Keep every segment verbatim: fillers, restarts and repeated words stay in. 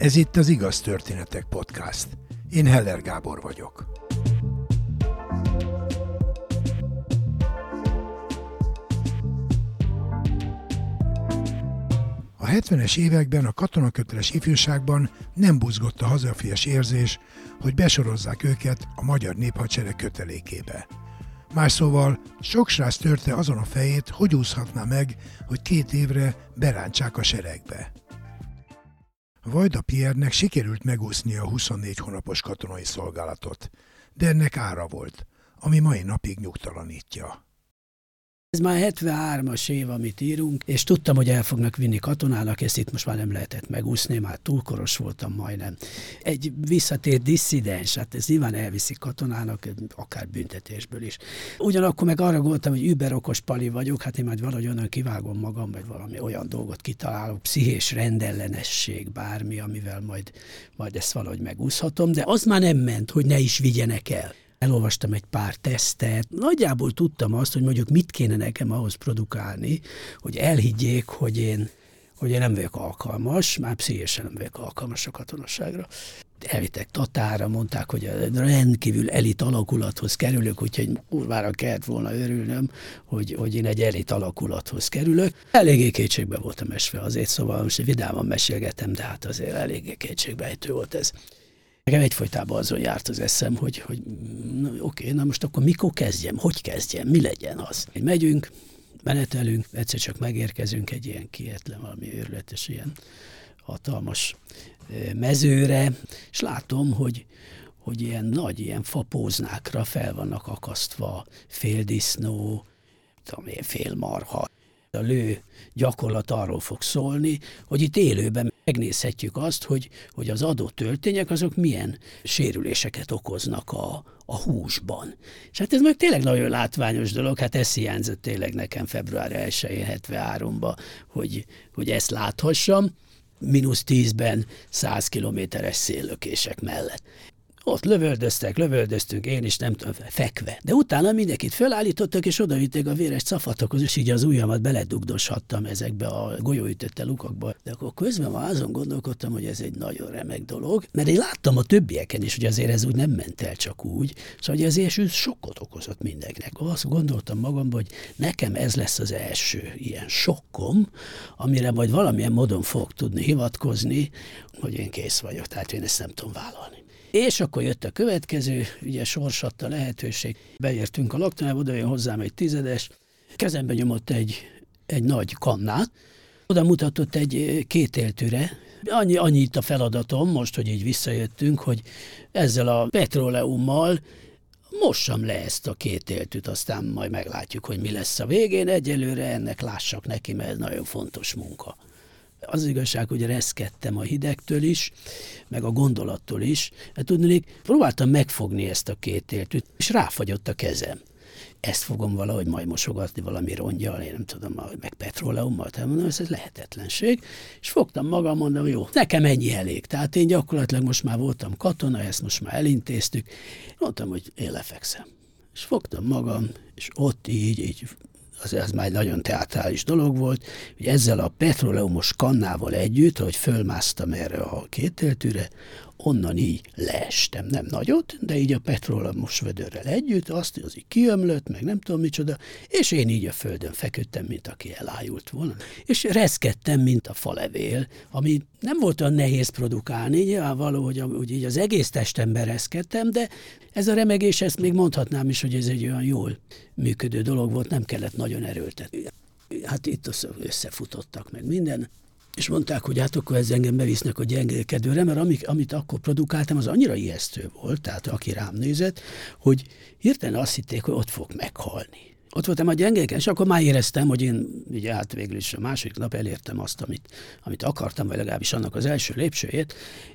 Ez itt az Igaz Történetek podcast. Én Heller Gábor vagyok. A hetvenes években a katonaköteles ifjúságban nem buzgott a hazafias érzés, hogy besorozzák őket a magyar néphadsereg kötelékébe. Más szóval, sok srác törte azon a fejét, hogy úszhatná meg, hogy két évre berántsák a seregbe. Vajda Pierre-nek sikerült megúsznia a huszonnégy hónapos katonai szolgálatot, de ennek ára volt, ami mai napig nyugtalanítja. Ez már hetvenhármas év, amit írunk, és tudtam, hogy el fognak vinni katonának, ezt itt most már nem lehetett megúszni, már túlkoros voltam majdnem. Egy visszatért disszidens, hát ez nyilván elviszik katonának, akár büntetésből is. Ugyanakkor meg arra gondoltam, hogy überokos pali vagyok, hát én már valahogy onnan kivágom magam, vagy valami olyan dolgot kitalálok, pszichés rendellenesség, bármi, amivel majd, majd ezt valahogy megúszhatom, de az már nem ment, hogy ne is vigyenek el. Elolvastam egy pár tesztet, nagyjából tudtam azt, hogy mondjuk mit kéne nekem ahhoz produkálni, hogy elhiggyék, hogy én, hogy én nem vagyok alkalmas, már pszichésen nem vagyok alkalmas a katonaságra. Elvittek Tatára, mondták, hogy rendkívül elit alakulathoz kerülök, úgyhogy kurvára kellett volna örülnöm, hogy, hogy én egy elit alakulathoz kerülök. Eléggé kétségbe voltam esve azért, szóval most vidáman mesélgetem, de hát azért eléggé kétségbejtő volt ez. Nekem egyfolytában azon járt az eszem, hogy, hogy na, oké, na most akkor mikor kezdjem, hogy kezdjem, mi legyen az. Megyünk, menetelünk, egyszer csak megérkezünk egy ilyen kietlen, valami őrületes, ilyen hatalmas mezőre, és látom, hogy, hogy ilyen nagy, ilyen fapóznákra fel vannak akasztva féldisznó, félmarha. A lő gyakorlat arról fog szólni, hogy itt élőben megnézhetjük azt, hogy, hogy az adott töltények azok milyen sérüléseket okoznak a, a húsban. És hát ez meg tényleg nagyon látványos dolog, hát ez hiányzott tényleg nekem február elsején hetvenháromban, hogy, hogy ezt láthassam, mínusz tízben száz kilométeres széllökések mellett. Ott lövöldöztek, lövöldöztünk, én is nem tudom, fekve. De utána mindenkit felállítottak, és odavitték a véres cafatokhoz, és így az ujjamat beledugdoshattam ezekbe a golyóütötte lukakba. De akkor közben már azon gondolkodtam, hogy ez egy nagyon remek dolog, mert én láttam a többieken is, hogy azért ez úgy nem ment el csak úgy, szóval azért sokkot okozott mindenkinek. Azt gondoltam magamban, hogy nekem ez lesz az első ilyen sokkom, amire majd valamilyen módon fogok tudni hivatkozni, hogy én kész vagyok, tehát én ezt nem tudom vállalni. És akkor jött a következő, ugye sorsadt a lehetőség. Beértünk a laktanába, oda jön hozzám egy tizedes, kezembe nyomott egy, egy nagy kannát, oda mutatott egy kétéltűre. Annyi, annyi itt a feladatom, most, hogy így visszajöttünk, hogy ezzel a petróleummal mossam le ezt a kétéltűt, aztán majd meglátjuk, hogy mi lesz a végén. Egyelőre ennek lássak neki, mert ez nagyon fontos munka. Az igazság, hogy reszkedtem a hidegtől is, meg a gondolattól is. Hát tudnék, próbáltam megfogni ezt a kétéltűt, és ráfagyott a kezem. Ezt fogom valahogy majd mosogatni valami rongyal, én nem tudom, meg petróleummal, tehát mondom, ez lehetetlenség. És fogtam magam, mondom, jó, nekem ennyi elég. Tehát én gyakorlatilag most már voltam katona, ezt most már elintéztük. Mondtam, hogy én lefekszem. És fogtam magam, és ott így, így, Az, az már egy nagyon teátrális dolog volt, hogy ezzel a petróleumos kannával együtt, ahogy fölmásztam erre a kétéltűre, onnan így leestem, nem nagyot, de így a petróleumos vödörrel együtt, azt az így kiömlött, meg nem tudom micsoda, és én így a földön feküdtem, mint aki elájult volna, és reszkedtem, mint a falevél, ami nem volt olyan nehéz produkálni, nyilvánvaló, hogy úgy így az egész testemben reszkedtem, de ez a remegés, ezt még mondhatnám is, hogy ez egy olyan jól működő dolog volt, nem kellett nagyon erőltetni. Hát itt összefutottak meg minden, és mondták, hogy hát akkor ez engem bevisznek a gyengélkedőre, mert amik, amit akkor produkáltam, az annyira ijesztő volt, tehát aki rám nézett, hogy hirtelen azt hitték, hogy ott fog meghalni. Ott voltam a gyengéken, és akkor már éreztem, hogy én ugye hát végül is a második nap elértem azt, amit, amit akartam, vagy legalábbis annak az első lépcsőjét,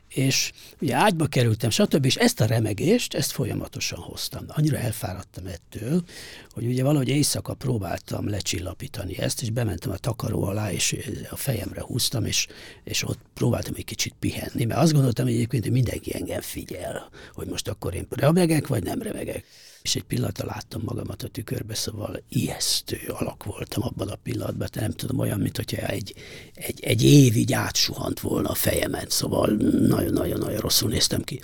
és ugye ágyba kerültem, stb. És ezt a remegést, ezt folyamatosan hoztam. Annyira elfáradtam ettől, hogy ugye valahogy éjszaka próbáltam lecsillapítani ezt, és bementem a takaró alá, és a fejemre húztam, és, és ott próbáltam egy kicsit pihenni, mert azt gondoltam, hogy egyébként hogy mindenki engem figyel, hogy most akkor én remegek, vagy nem remegek. És egy pillanatra láttam magamat a tükörbe, szóval ijesztő alak voltam abban a pillanatban, nem tudom, olyan, mint hogyha egy, egy, egy évig átsuhant volna a fejemen, szóval nagyon-nagyon-nagyon rosszul néztem ki.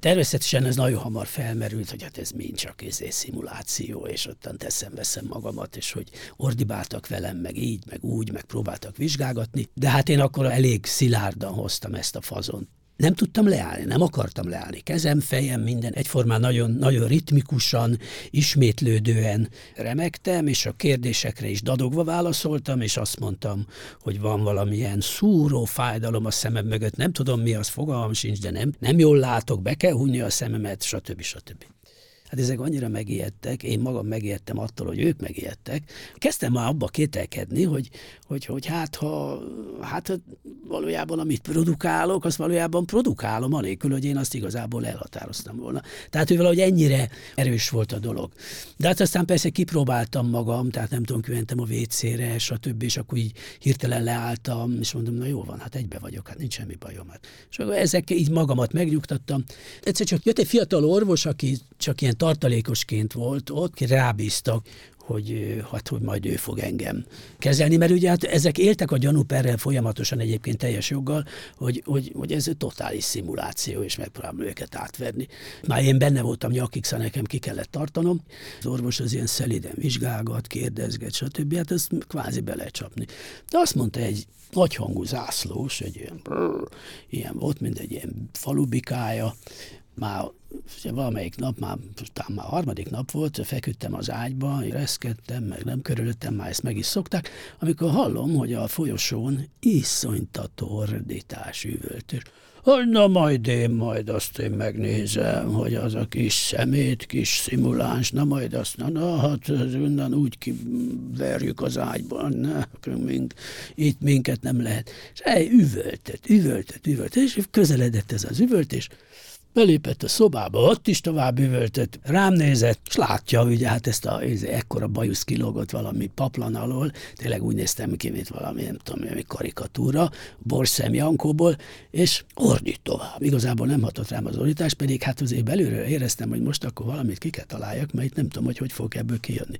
Természetesen ez nagyon hamar felmerült, hogy hát ez mind csak ezért szimuláció, és ottan teszem-veszem magamat, és hogy ordibáltak velem, meg így, meg úgy, meg próbáltak vizsgálgatni, de hát én akkor elég szilárdan hoztam ezt a fazont. Nem tudtam leállni, nem akartam leállni. Kezem, fejem, minden egyformán nagyon, nagyon ritmikusan, ismétlődően remegtem, és a kérdésekre is dadogva válaszoltam, és azt mondtam, hogy van valamilyen szúró fájdalom a szemem mögött, nem tudom mi, az fogalmam sincs, de nem, nem jól látok, be kell hunni a szememet, stb. Stb. Hát ezek annyira megijedtek, én magam megijedtem attól, hogy ők megijedtek. Kezdtem már abba kételkedni, hogy, hogy, hogy hát, ha, hát ha valójában amit produkálok, azt valójában produkálom, anélkül, hogy én azt igazából elhatároztam volna. Tehát ő valahogy ennyire erős volt a dolog. De hát aztán persze kipróbáltam magam, tehát nem tudom, kimentem a vécére, stb. És akkor így hirtelen leálltam, és mondom, na jó van, hát egybe vagyok, hát nincs semmi bajom. Hát. És akkor ezek így magamat megnyugtattam. Egyszer csak jött egy fiatal orvos, aki csak ilyen tartalékosként volt ott, rábíztak, hogy, hát, hogy majd ő fog engem kezelni, mert ugye hát ezek éltek a gyanúperrel folyamatosan egyébként teljes joggal, hogy, hogy, hogy ez egy totális szimuláció, és megpróbálom őket átverni. Már én benne voltam nyakig, szóval nekem ki kellett tartanom. Az orvos az ilyen szeliden vizsgálgat, kérdezget, stb. Hát ezt kvázi be lehet csapni. De azt mondta egy nagyhangú zászlós, egy ilyen, brrr, ilyen volt, mint egy ilyen falubikája, már valamelyik nap, már, már harmadik nap volt, feküdtem az ágyba, reszkedtem, meg nem körülöttem, már ezt meg is szokták, amikor hallom, hogy a folyosón iszonytató ordítás, üvöltés. Hogy na majd én, majd azt én megnézem, hogy az a kis szemét, kis szimuláns, na majd azt, na, na hát onnan úgy kiverjük az ágyban, na, mink, itt minket nem lehet. És el, üvöltött, üvöltött, üvöltött, és közeledett ez az üvöltés. Belépett a szobába, ott is tovább üvöltött, rám nézett, és látja, hogy hát ezt a ez ekkora bajusz kilógott valami paplan alól, tényleg úgy néztem ki, mint valami, nem tudom, ami karikatúra, Borszem Jankóból, és ordít tovább. Igazából nem hatott rám az ordítás, pedig hát azért belülről éreztem, hogy most akkor valamit ki kell találjak, mert itt nem tudom, hogy hogy fogok ebből kijönni.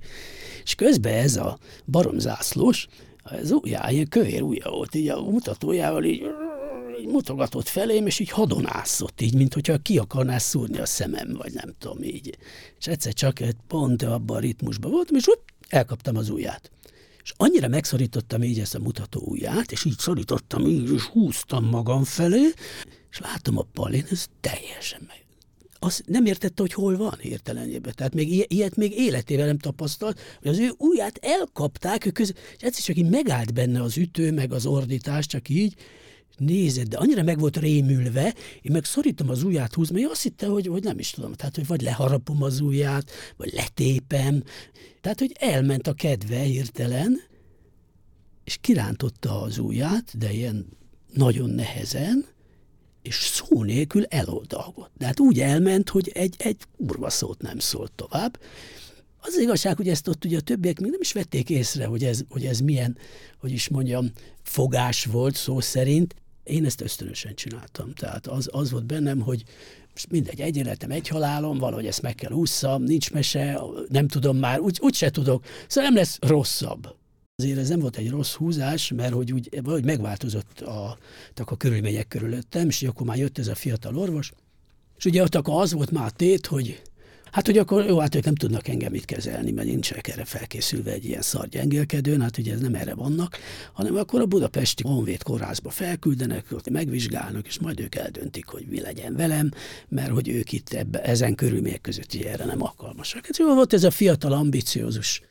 És közben ez a barom zászlós, az ujjá, ilyen kövér ujja volt, így a mutatójával így... így mutogatott felém, és így hadonászott, így, mint hogyha ki akarná szúrni a szemem, vagy nem tudom, így. És egyszer csak pont abban a ritmusban voltam, és upp, elkaptam az ujját. És annyira megszorítottam így ezt a mutató ujját, és így szorítottam, így, és húztam magam felé, és látom a palén, ez teljesen meg. Azt nem értette, hogy hol van hirtelenjében. Tehát még ilyet még életében nem tapasztalt, hogy az ő ujját elkapták, ő köz... és egyszer csak így megállt benne az ütő, meg az ordítás, csak így, nézed, de annyira meg volt rémülve, én meg szorítom az ujját húzni, mert azt hitte, hogy, hogy nem is tudom, tehát, hogy vagy leharapom az ujját, vagy letépem. Tehát, hogy elment a kedve hirtelen, és kirántotta az ujját, de ilyen nagyon nehezen, és szó nélkül eloldalgott. Tehát úgy elment, hogy egy, egy kurva szót nem szólt tovább. Az, az igazság, hogy ezt ott ugye a többiek még nem is vették észre, hogy ez, hogy ez milyen, hogy is mondjam, fogás volt szó szerint. Én ezt ösztönösen csináltam. Tehát az, az volt bennem, hogy most mindegy, egy életem, egy halálom, valahogy ezt meg kell ússzam, nincs mese, nem tudom már, úgy, úgy se tudok. Szóval nem lesz rosszabb. Azért ez nem volt egy rossz húzás, mert hogy úgy valahogy megváltozott a, a körülmények körülöttem, és akkor már jött ez a fiatal orvos. És ugye ott akkor az volt már tét, hogy hát, hogy akkor jó, hát ők nem tudnak engem itt kezelni, mert nincsek erre felkészülve egy ilyen szargyengelkedőn, hát ugye ez nem erre vannak, hanem akkor a budapesti honvéd kórházba felküldenek, ott megvizsgálnak, és majd ők eldöntik, hogy mi legyen velem, mert hogy ők itt ebbe, ezen körülmények között erre nem alkalmasak. Hát jó, volt ez a fiatal, ambiciózus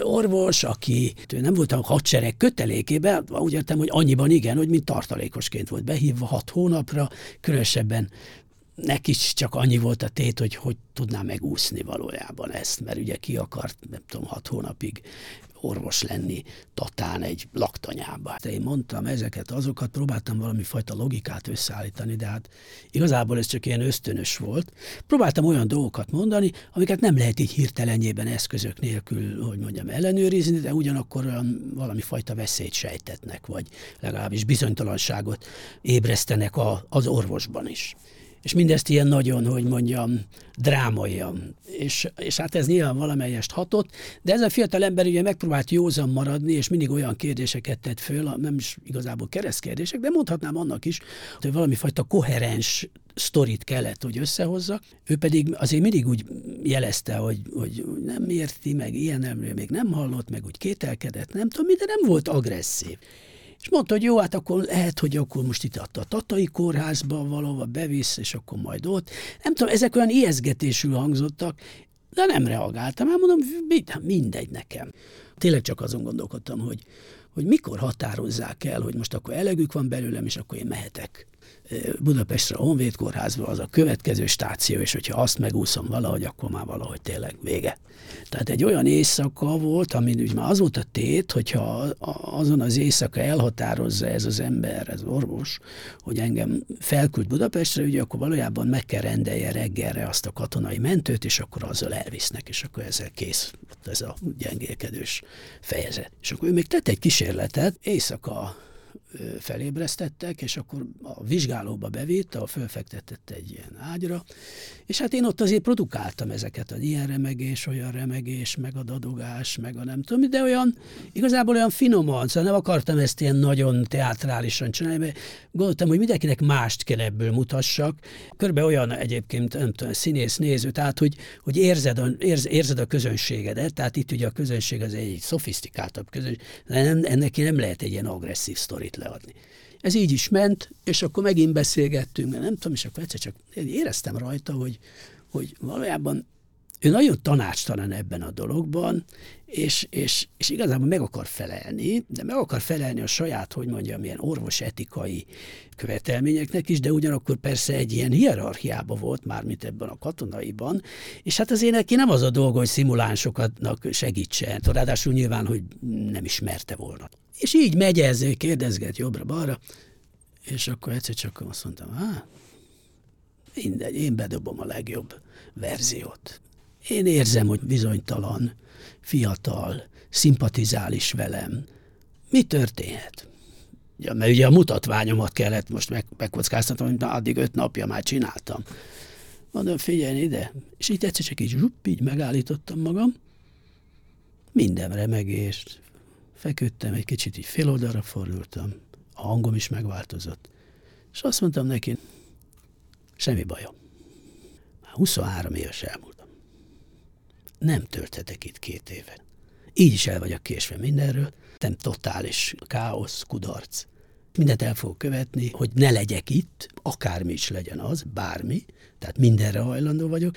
orvos, aki nem volt a hadsereg kötelékében, úgy értem, hogy annyiban igen, hogy mint tartalékosként volt behívva hat hónapra, különösebben neki csak annyi volt a tét, hogy hogy tudná megúszni valójában ezt, mert ugye ki akart, nem tudom, hat hónapig orvos lenni Tatán egy laktanyában. Én mondtam ezeket, azokat, próbáltam valami fajta logikát összeállítani, de hát igazából ez csak ilyen ösztönös volt. Próbáltam olyan dolgokat mondani, amiket nem lehet így hirtelenjében eszközök nélkül, hogy mondjam, ellenőrizni, de ugyanakkor olyan valami fajta veszélyt sejtetnek, vagy legalábbis bizonytalanságot ébresztenek a, az orvosban is. És mindezt ilyen nagyon, hogy mondjam, drámaian. És, és hát ez nyilván valamelyest hatott, de ez a fiatal ember ugye megpróbált józan maradni, és mindig olyan kérdéseket tett föl, nem is igazából keresztkérdések, de mondhatnám annak is, hogy valami fajta koherens sztorit kellett, hogy összehozza. Ő pedig azért mindig úgy jelezte, hogy, hogy nem érti, meg ilyenemről még nem hallott, meg úgy kételkedett, nem tudom, de nem volt agresszív. És mondta, hogy jó, hát akkor lehet, hogy akkor most itt a Tatai Kórházba valahova bevisz, és akkor majd ott. Nem tudom, ezek olyan ijeszgetésül hangzottak, de nem reagáltam, hát mondom, mindegy nekem. Tényleg csak azon gondolkodtam, hogy, hogy mikor határozzák el, hogy most akkor elegük van belőlem, és akkor én mehetek Budapestre, a Honvéd Kórházba, az a következő stáció, és hogyha azt megúszom valahogy, akkor már valahogy tényleg vége. Tehát egy olyan éjszaka volt, amin úgy már az volt a tét, hogyha azon az éjszaka elhatározza ez az ember, ez orvos, hogy engem felküld Budapestre, ugye akkor valójában meg kell rendelje reggelre azt a katonai mentőt, és akkor azzal elvisznek, és akkor ezzel kész, ez a gyengélkedős fejezet. És akkor ő még tett egy kísérletet, éjszaka felébresztettek, és akkor a vizsgálóba bevitt, a fölfektetett egy ilyen ágyra, és hát én ott azért produkáltam ezeket, az ilyen remegés, olyan remegés, meg a dadogás, meg a nem tudom, de olyan, igazából olyan finoman, szóval nem akartam ezt ilyen nagyon teátrálisan csinálni, mert gondoltam, hogy mindenkinek mást kell ebből mutassak, körülbelül olyan egyébként, nem tudom, színész néző, tehát, hogy, hogy érzed, a, érz, érzed a közönségedet, tehát itt ugye a közönség az egy, egy szofisztikáltabb közönség, de nem, ennek nem lehet egy ilyen agresszív sztorit leadni. Ez így is ment, és akkor megint beszélgettünk, mert nem tudom, és akkor egyszer csak éreztem rajta, hogy, hogy valójában ő nagyon tanácstalan ebben a dologban, és, és, és igazából meg akar felelni, de meg akar felelni a saját, hogy mondjam, ilyen orvosetikai követelményeknek is, de ugyanakkor persze egy ilyen hierarchiában volt már, mint ebben a katonaiban, és hát azért neki nem az a dolga, hogy szimulánsokatnak segítsen, ráadásul nyilván, hogy nem ismerte volna. És így megy ez, kérdezget jobbra-balra, és akkor egyszer csak azt mondtam, hát mindegy, én bedobom a legjobb verziót. Én érzem, hogy bizonytalan, fiatal, szimpatizál is velem. Mi történhet? Ja, mert ugye a mutatványomat kellett most meg, megkockáztatnom, amit már addig öt napja már csináltam. Mondom, figyelj ide. És itt egyszer csak így, zsupp, így megállítottam magam. Minden remegést. Feküdtem, egy kicsit így fél oldalra fordultam. A hangom is megváltozott. És azt mondtam neki, semmi bajom. Már huszonhárom éves elmúlt. Nem tölthetek itt két éven. Így is el vagyok késve mindenről. Nem totális káosz, kudarc. Mindent el fogok követni, hogy ne legyek itt, akármi is legyen az, bármi. Tehát mindenre hajlandó vagyok.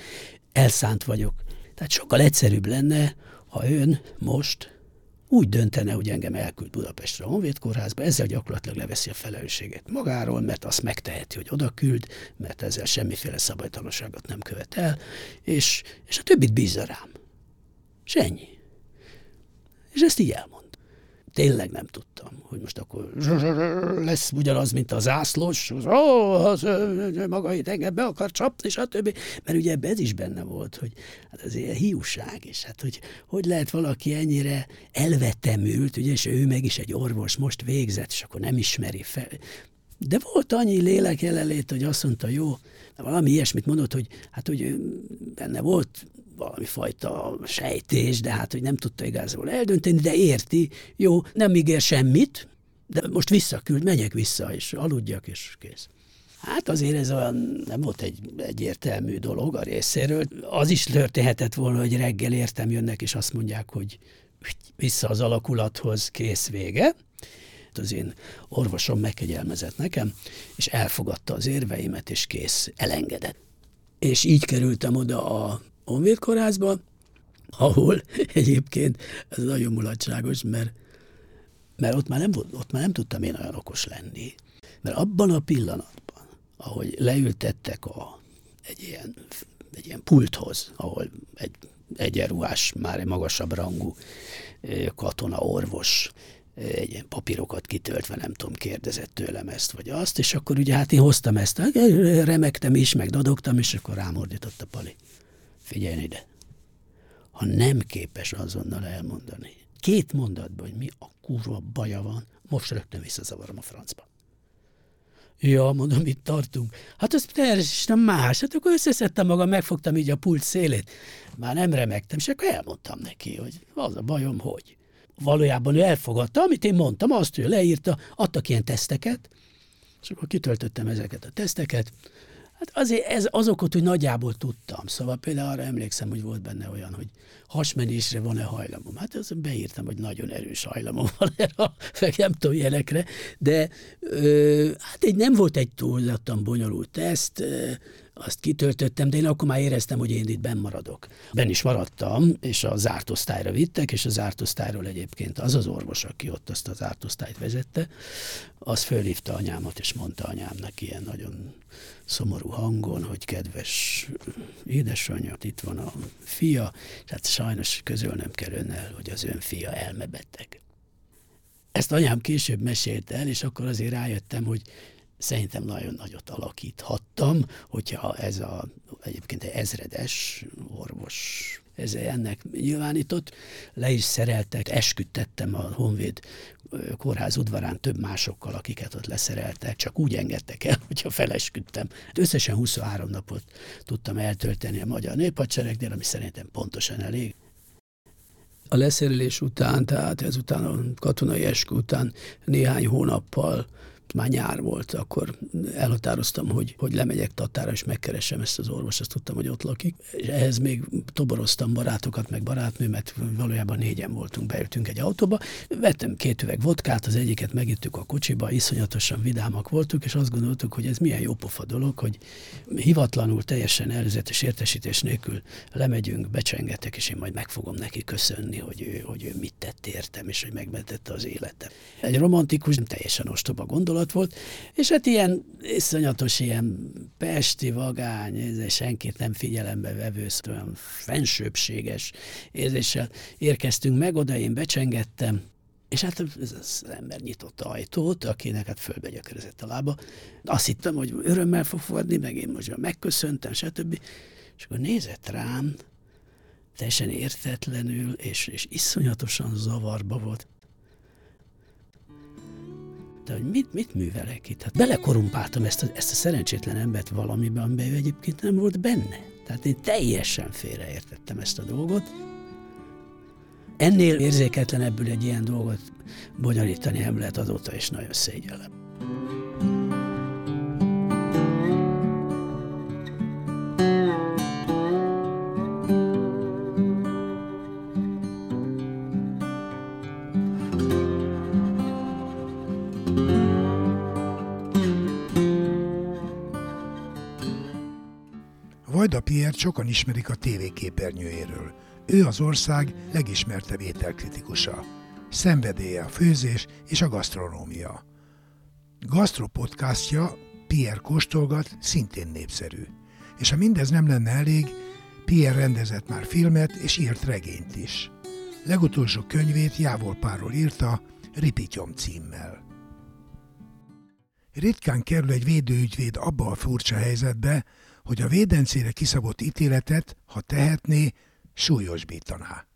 Elszánt vagyok. Tehát sokkal egyszerűbb lenne, ha ön most úgy döntene, hogy engem elküld Budapestre a Honvéd Kórházba, ezzel gyakorlatilag leveszi a felelősséget magáról, mert azt megteheti, hogy oda küld, mert ezzel semmiféle szabálytalanságot nem követ el, és, és a többit bízza rám. És ennyi. És ezt így elmond. Tényleg nem tudtam, hogy most akkor lesz ugyanaz, mint a zászlós, az maga itt engem be akar csapni, stb. Mert ugye ebben ez is benne volt, hogy hát ez ilyen hiúság, és hát hogy, hogy lehet valaki ennyire elvetemült, ugye, és ő meg is egy orvos, most végzett, és akkor nem ismeri fel. De volt annyi lélek jelenlét, hogy azt mondta, jó, valami ilyesmit mondott, hogy hát, hogy benne volt valami fajta sejtés, de hát, hogy nem tudta igazából eldönteni, de érti, jó, nem ígér semmit, de most visszaküld, menjek vissza, és aludjak, és kész. Hát azért ez olyan, nem volt egy egyértelmű dolog a részéről. Az is történhetett volna, hogy reggel értem jönnek, és azt mondják, hogy vissza az alakulathoz, kész, vége. Az én orvosom megkegyelmezett nekem, és elfogadta az érveimet, és kész, elengedett. És így kerültem oda a Honvéd Kórházba, ahol egyébként ez nagyon mulatságos, mert, mert ott, már nem, ott már nem tudtam én olyan okos lenni. Mert abban a pillanatban, ahogy leültettek a, egy, ilyen, egy ilyen pulthoz, ahol egy egyenruhás, már egy magasabb rangú katona, orvos, egy ilyen papírokat kitöltve, nem tudom, kérdezett tőlem ezt vagy azt, és akkor ugye hát én hoztam ezt, remektem is, meg dadogtam, és akkor rám ordított a Pali. Figyelj ide, ha nem képes azonnal elmondani két mondatban, hogy mi a kurva baja van, most rögtön visszazavarom a francba. Ja, mondom, itt tartunk. Hát ez teljesen más. Hát akkor összeszedtem magam, megfogtam így a pult szélét. Már nem remegtem, és akkor elmondtam neki, hogy az a bajom, hogy. Valójában ő elfogadta, amit én mondtam, azt ő leírta, adtak ilyen teszteket, és akkor kitöltöttem ezeket a teszteket. Hát azért ez, azokat úgy nagyjából tudtam. Szóval például arra emlékszem, hogy volt benne olyan, hogy hasmenésre van-e hajlamom. Hát azt beírtam, hogy nagyon erős hajlamom van erre, meg nem tudom ilyenekre, de ö, hát egy nem volt egy túlzottan bonyolult teszt, ö, azt kitöltöttem, de én akkor már éreztem, hogy én itt benn maradok. Benn is maradtam, és a zárt osztályra vittek, és a zárt osztályról egyébként az az orvos, aki ott azt a zárt osztályt vezette, az fölhívta anyámat, és mondta anyámnak ilyen nagyon szomorú hangon, hogy kedves édesanyja, itt van a fia, tehát sajnos közölnöm kell önnel, hogy az ön fia elmebeteg. Ezt anyám később mesélte el, és akkor azért rájöttem, hogy szerintem nagyon nagyot alakíthattam, hogyha ez a, egyébként egy ezredes orvos, ez ennek nyilvánított, le is szereltek, esküdtettem a Honvéd kórház udvarán több másokkal, akiket ott leszereltek, csak úgy engedtek el, hogyha felesküdtem. Összesen huszonhárom napot tudtam eltölteni a magyar néphadseregnél, ami szerintem pontosan elég. A leszerelés után, tehát ezután a katonai eskü után néhány hónappal, már nyár volt, akkor elhatároztam, hogy, hogy lemegyek Tatára, és megkeresem ezt az orvost, azt tudtam, hogy ott lakik. És ehhez még toboroztam barátokat, meg barátnőmet, valójában négyen voltunk, beültünk egy autóba. Vettem két üveg vodkát, az egyiket megittük a kocsiba, iszonyatosan vidámak voltunk, és azt gondoltuk, hogy ez milyen jó pofa dolog, hogy hivatlanul, teljesen előzetes értesítés nélkül lemegyünk, becsengetek, és én majd meg fogom neki köszönni, hogy ő, hogy ő mit tett értem, és hogy megmentette az életem. Egy romantikus, teljesen ostoba gondolat volt, és hát ilyen iszonyatos, ilyen pesti vagány, érzés, senkit nem figyelembe vevősz, olyan fensőbséges érzéssel érkeztünk meg oda, én becsengettem, és hát ez az ember nyitott ajtót, akinek hát fölbegyökörözött a lába. Azt hittem, hogy örömmel fog fogadni, meg én most már megköszöntem, stb. És akkor nézett rám, teljesen értetlenül, és, és iszonyatosan zavarba volt. De, hogy mit, mit művelek itt? Hát belekorumpáltam ezt a, ezt a szerencsétlen embert valamiben, amiben ő egyébként nem volt benne. Tehát én teljesen félreértettem ezt a dolgot. Ennél érzéketlenebbül egy ilyen dolgot bonyolítani nem lehet, azóta is nagyon szégyellem. Vajda Pierre sokan ismerik a tévéképernyőjéről. Ő az ország legismertebb ételkritikusa. Szenvedélye a főzés és a gasztronómia. Gasztro podcastja, Pierre Kóstolgat, szintén népszerű. És ha mindez nem lenne elég, Pierre rendezett már filmet és írt regényt is. Legutolsó könyvét Jávor Pálról írta, Ripitjom címmel. Ritkán kerül egy védőügyvéd abba a furcsa helyzetbe, hogy a védencére kiszabott ítéletet, ha tehetné, súlyosbítaná.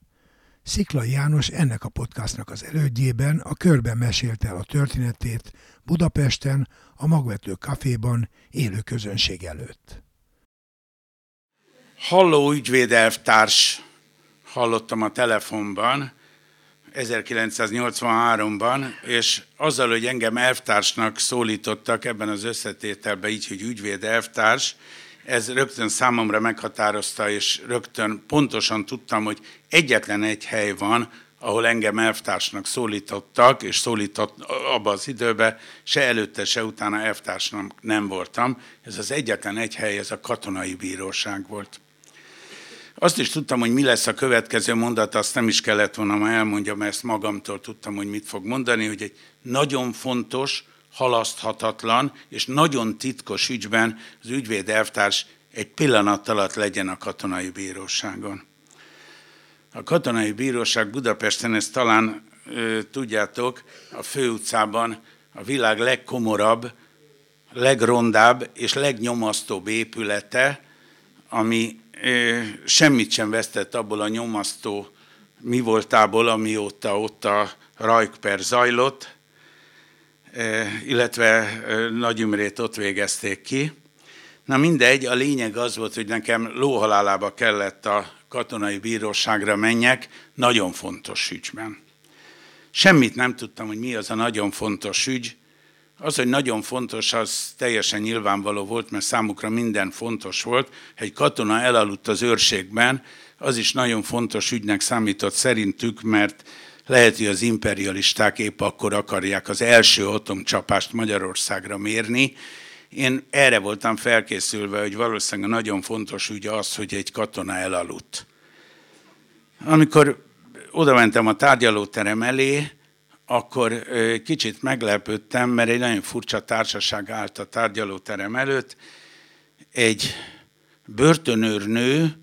Sziklai János ennek a podcastnak az elődjében a körben mesélte el a történetét Budapesten, a Magvető kaféban élő közönség előtt. Halló ügyvédelvtárs, hallottam a telefonban ezerkilencszáznyolcvanháromban, és azzal, hogy engem elvtársnak szólítottak ebben az összetételben, így, hogy ügyvéd elvtárs, ez rögtön számomra meghatározta, és rögtön pontosan tudtam, hogy egyetlen egy hely van, ahol engem elvtársnak szólítottak, és szólított abba az időben, se előtte, se utána elvtársnak nem voltam. Ez az egyetlen egy hely, ez a katonai bíróság volt. Azt is tudtam, hogy mi lesz a következő mondat, azt nem is kellett volna, ha elmondjam, mert ezt magamtól tudtam, hogy mit fog mondani, hogy egy nagyon fontos, halaszthatatlan és nagyon titkos ügyben az ügyvéd elvtárs egy pillanat alatt legyen a katonai bíróságon. A Katonai Bíróság Budapesten, ezt talán ö, tudjátok, a főutcában a világ legkomorabb, legrondább és legnyomasztóbb épülete, ami ö, semmit sem vesztett abból a nyomasztó mi voltából, amióta ott a Rajk per zajlott, ö, illetve ö, Nagy Imrét ott végezték ki. Na mindegy, a lényeg az volt, hogy nekem lóhalálába kellett a Katonai Bíróságra menjek, nagyon fontos ügyben. Semmit nem tudtam, hogy mi az a nagyon fontos ügy. Az, hogy nagyon fontos, az teljesen nyilvánvaló volt, mert számukra minden fontos volt. Ha egy katona elaludt az őrségben, az is nagyon fontos ügynek számított szerintük, mert lehet, hogy az imperialisták épp akkor akarják az első atomcsapást Magyarországra mérni. Én erre voltam felkészülve, hogy valószínűleg nagyon fontos ügy az, hogy egy katona elaludt. Amikor odamentem a tárgyalóterem elé, akkor kicsit meglepődtem, mert egy nagyon furcsa társaság állt a tárgyalóterem előtt. Egy börtönőrnő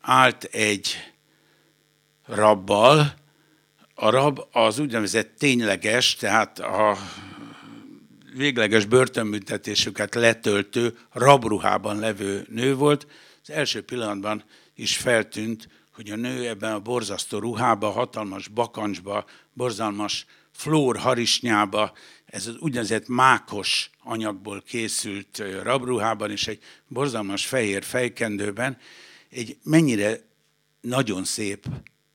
állt egy rabbal. A rab az úgynevezett tényleges, tehát a végleges börtönbüntetésüket letöltő, rabruhában levő nő volt. Az első pillanatban is feltűnt, hogy a nő ebben a borzasztó ruhába, hatalmas bakancsba, borzalmas flórharisnyába, ez az úgynevezett mákos anyagból készült rabruhában, és egy borzalmas fehér fejkendőben egy mennyire nagyon szép,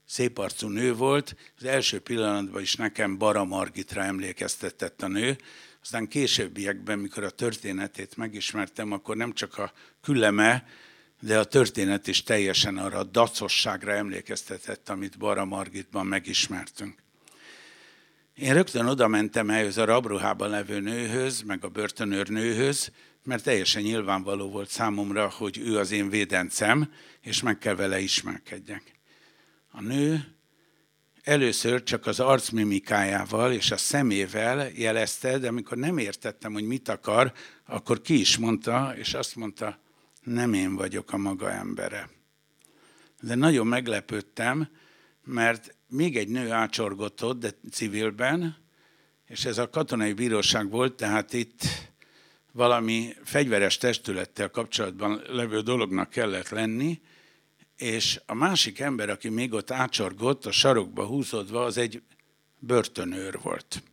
szép arcú nő volt. Az első pillanatban is nekem Bara Margitra emlékeztetett a nő. Aztán későbbiekben, mikor a történetét megismertem, akkor nem csak a küleme, de a történet is teljesen arra a dacosságra emlékeztetett, amit Bara Margitban megismertünk. Én rögtön oda mentem ehhez a rabruhában levő nőhöz, meg a börtönőr nőhöz, mert teljesen nyilvánvaló volt számomra, hogy ő az én védencem, és meg kell vele ismerkedjek. A nő először csak az arcmimikájával és a szemével jelezte, de amikor nem értettem, hogy mit akar, akkor ki is mondta, és azt mondta, nem én vagyok a maga embere. De nagyon meglepődtem, mert még egy nő ácsorgott ott, de civilben, és ez a Katonai Bíróság volt, tehát itt valami fegyveres testülettel kapcsolatban levő dolognak kellett lenni, és a másik ember, aki még ott ácsorgott, a sarokba húzódva, az egy börtönőr volt.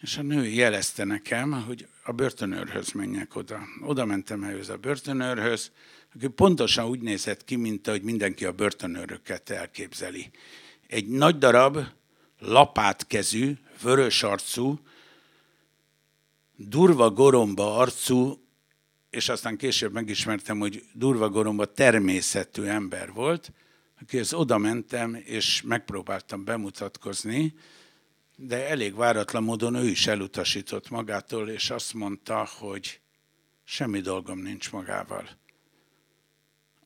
És a nő jelezte nekem, hogy a börtönőrhöz menjek oda. Oda mentem ehhez a börtönőrhöz, aki pontosan úgy nézett ki, mint ahogy mindenki a börtönőröket elképzeli. Egy nagy darab, lapátkezű, vörös arcú, durva goromba arcú, és aztán később megismertem, hogy durva goromba természetű ember volt, akihez oda mentem, és megpróbáltam bemutatkozni, de elég váratlan módon ő is elutasított magától, és azt mondta, hogy semmi dolgom nincs magával.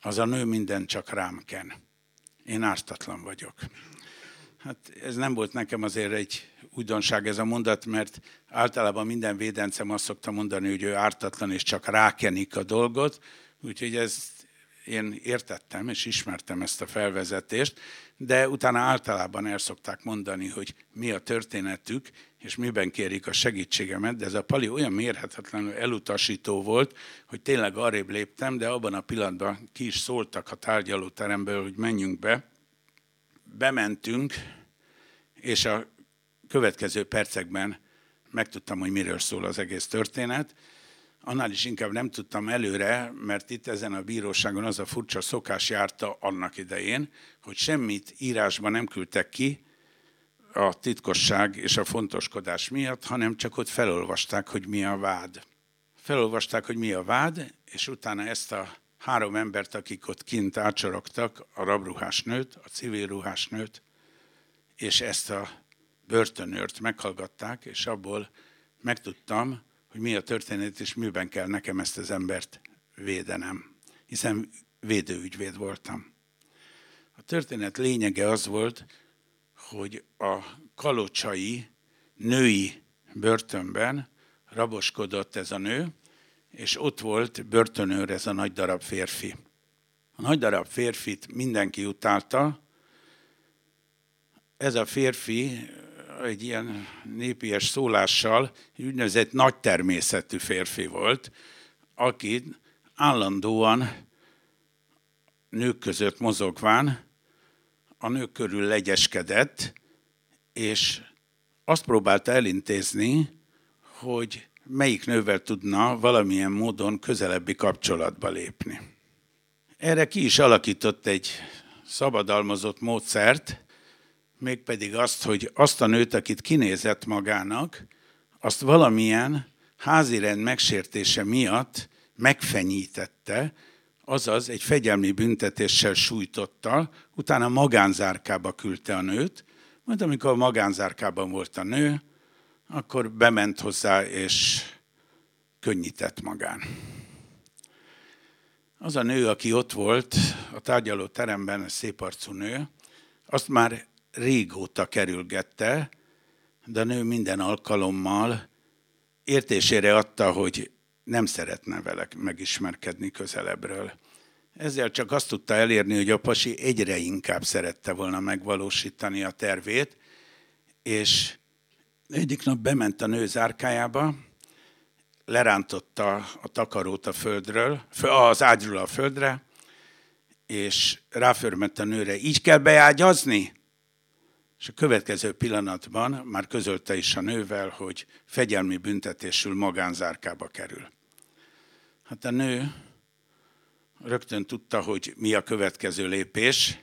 Az a nő minden csak rám ken. Én ártatlan vagyok. Hát ez nem volt nekem azért egy újdonság ez a mondat, mert általában minden védencem azt szokta mondani, hogy ő ártatlan és csak rákenik a dolgot, úgyhogy ezt én értettem és ismertem ezt a felvezetést, de utána általában el szokták mondani, hogy mi a történetük, és miben kérik a segítségemet, de ez a pali olyan mérhetetlenül elutasító volt, hogy tényleg arrébb léptem, de abban a pillanatban ki is szóltak a tárgyalóteremből, hogy menjünk be. Bementünk, és a következő percekben megtudtam, hogy miről szól az egész történet. Annál is inkább nem tudtam előre, mert itt ezen a bíróságon az a furcsa szokás járta annak idején, hogy semmit írásban nem küldtek ki a titkosság és a fontoskodás miatt, hanem csak ott felolvasták, hogy mi a vád. Felolvasták, hogy mi a vád, és utána ezt a három embert, akik ott kint ácsorogtak, a rabruhás nőt, a civil ruhás nőt, és ezt a börtönőrt meghallgatták, és abból megtudtam, hogy mi a történet, és miben kell nekem ezt az embert védenem, hiszen védőügyvéd voltam. A történet lényege az volt, hogy a kalocsai női börtönben raboskodott ez a nő, és ott volt börtönőr ez a nagy darab férfi. A nagy darab férfit mindenki utálta. Ez a férfi egy ilyen népies szólással úgynevezett nagy természetű férfi volt, aki állandóan nők között mozogván a nők körül legyeskedett, és azt próbálta elintézni, hogy melyik nővel tudna valamilyen módon közelebbi kapcsolatba lépni. Erre ki is alakított egy szabadalmazott módszert, mégpedig azt, hogy azt a nőt, akit kinézett magának, azt valamilyen házirend megsértése miatt megfenyítette, azaz egy fegyelmi büntetéssel sújtotta, utána magánzárkába küldte a nőt, majd amikor magánzárkában volt a nő, akkor bement hozzá és könnyített magán. Az a nő, aki ott volt a tárgyalóteremben, a széparcú nő, azt már régóta kerülgette, de a nő minden alkalommal értésére adta, hogy nem szeretne vele megismerkedni közelebbről. Ezzel csak azt tudta elérni, hogy a pasi egyre inkább szerette volna megvalósítani a tervét, és egyik nap bement a nő zárkájába, lerántotta a takarót a földről, az ágyról a földre, és ráförmett a nőre, így kell beágyazni? És a következő pillanatban már közölte is a nővel, hogy fegyelmi büntetésül magánzárkába kerül. Hát a nő rögtön tudta, hogy mi a következő lépés,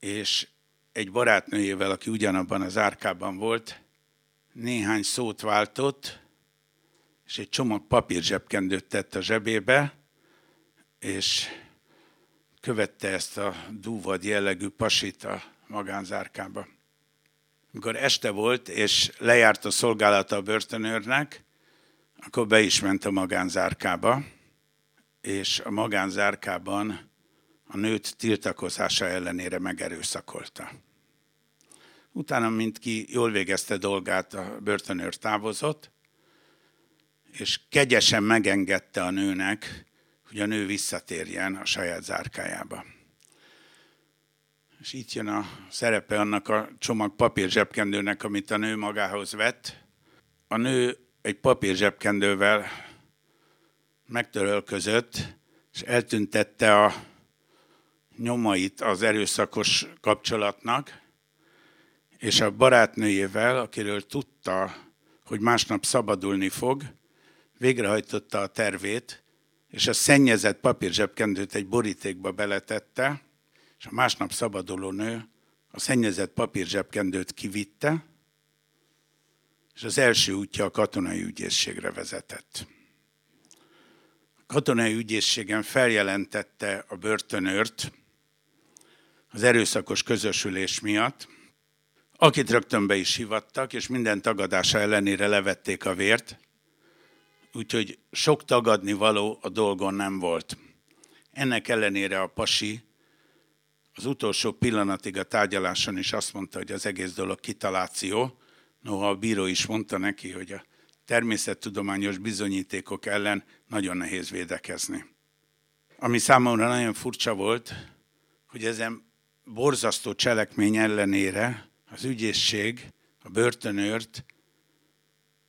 és egy barátnőjével, aki ugyanabban az zárkában volt, néhány szót váltott, és egy csomag papírzsebkendőt tett a zsebébe, és követte ezt a dúvad jellegű pasit a magánzárkába. Amikor este volt, és lejárt a szolgálata a börtönőrnek, akkor be is ment a magánzárkába, és a magánzárkában a nőt tiltakozása ellenére megerőszakolta. Utána, mint ki jól végezte dolgát, a börtönőr távozott, és kegyesen megengedte a nőnek, hogy a nő visszatérjen a saját zárkájába. És itt jön a szerepe annak a csomag papírzsebkendőnek, amit a nő magához vett. A nő egy papírzsebkendővel megtörölközött, és eltüntette a nyomait az erőszakos kapcsolatnak, és a barátnőjével, akiről tudta, hogy másnap szabadulni fog, végrehajtotta a tervét, és a szennyezett papírzsebkendőt egy borítékba beletette, és a másnap szabaduló nő a szennyezett papírzsebkendőt kivitte, és az első útja a katonai ügyészségre vezetett. A katonai ügyészségen feljelentette a börtönőrt az erőszakos közösülés miatt, akit rögtön be is hivattak, és minden tagadása ellenére levették a vért, úgyhogy sok tagadni való a dolgon nem volt. Ennek ellenére a pasi az utolsó pillanatig a tárgyaláson is azt mondta, hogy az egész dolog kitaláció, noha a bíró is mondta neki, hogy a természettudományos bizonyítékok ellen nagyon nehéz védekezni. Ami számomra nagyon furcsa volt, hogy ezen borzasztó cselekmény ellenére az ügyészség a börtönőrt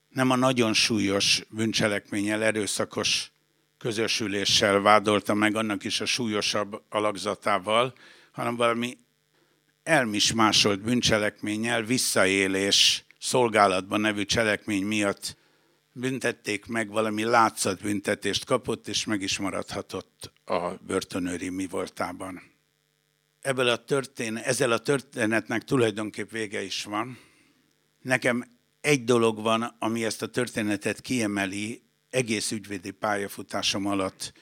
nem a nagyon súlyos bűncselekménnyel, erőszakos közösüléssel vádolta meg, annak is a súlyosabb alakzatával, hanem valami elmismásolt bűncselekménnyel, visszaélés szolgálatban nevű cselekmény miatt büntették meg, valami látszatbüntetést kapott, és meg is maradhatott a börtönőri mi voltában. Ebből a történ- ezzel a történetnek tulajdonképp vége is van. Nekem egy dolog van, ami ezt a történetet kiemeli, egész ügyvédi pályafutásom alatt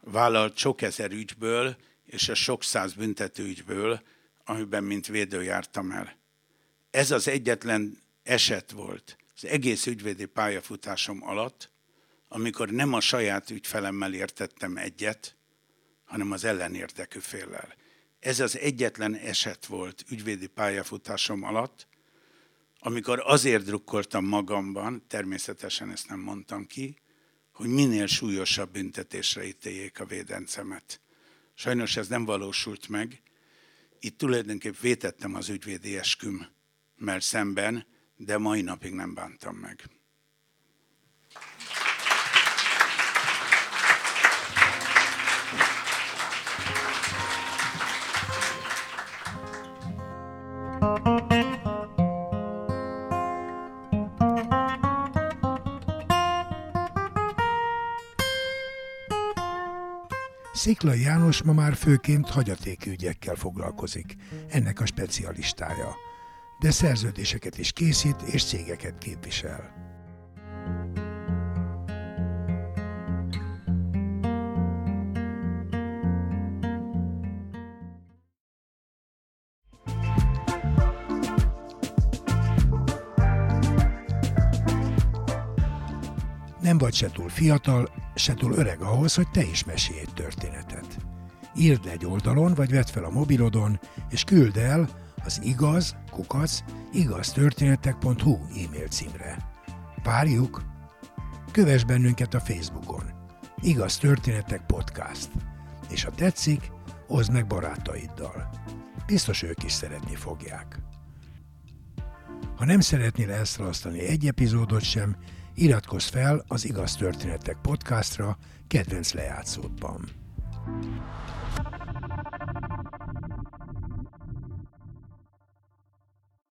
vállalt sok ezer ügyből, és a sok száz büntetőügyből, amiben mint védő jártam el. Ez az egyetlen eset volt az egész ügyvédi pályafutásom alatt, amikor nem a saját ügyfelemmel értettem egyet, hanem az ellenérdekű féllel. Ez az egyetlen eset volt ügyvédi pályafutásom alatt, amikor azért drukkoltam magamban, természetesen ezt nem mondtam ki, hogy minél súlyosabb büntetésre ítéljék a védencemet. Sajnos ez nem valósult meg. Itt tulajdonképp vétettem az ügyvédi eskümmel szemben, de mai napig nem bántam meg. Sziklai János ma már főként hagyatéki ügyekkel foglalkozik, ennek a specialistája, de szerződéseket is készít és cégeket képvisel. Nem vagy se túl fiatal, se túl öreg ahhoz, hogy te is mesélj egy történetet. Írd le egy oldalon, vagy vedd fel a mobilodon, és küldd el az igaz, kukac, igaztörténetek pont hu e-mail címre. Várjuk! Kövess bennünket a Facebookon, Igaz Történetek Podcast, és ha tetszik, oszd meg barátaiddal. Biztos ők is szeretni fogják. Ha nem szeretnél elszalasztani egy epizódot sem, iratkozz fel az Igaz Történetek podcastra kedvenc lejátszódban.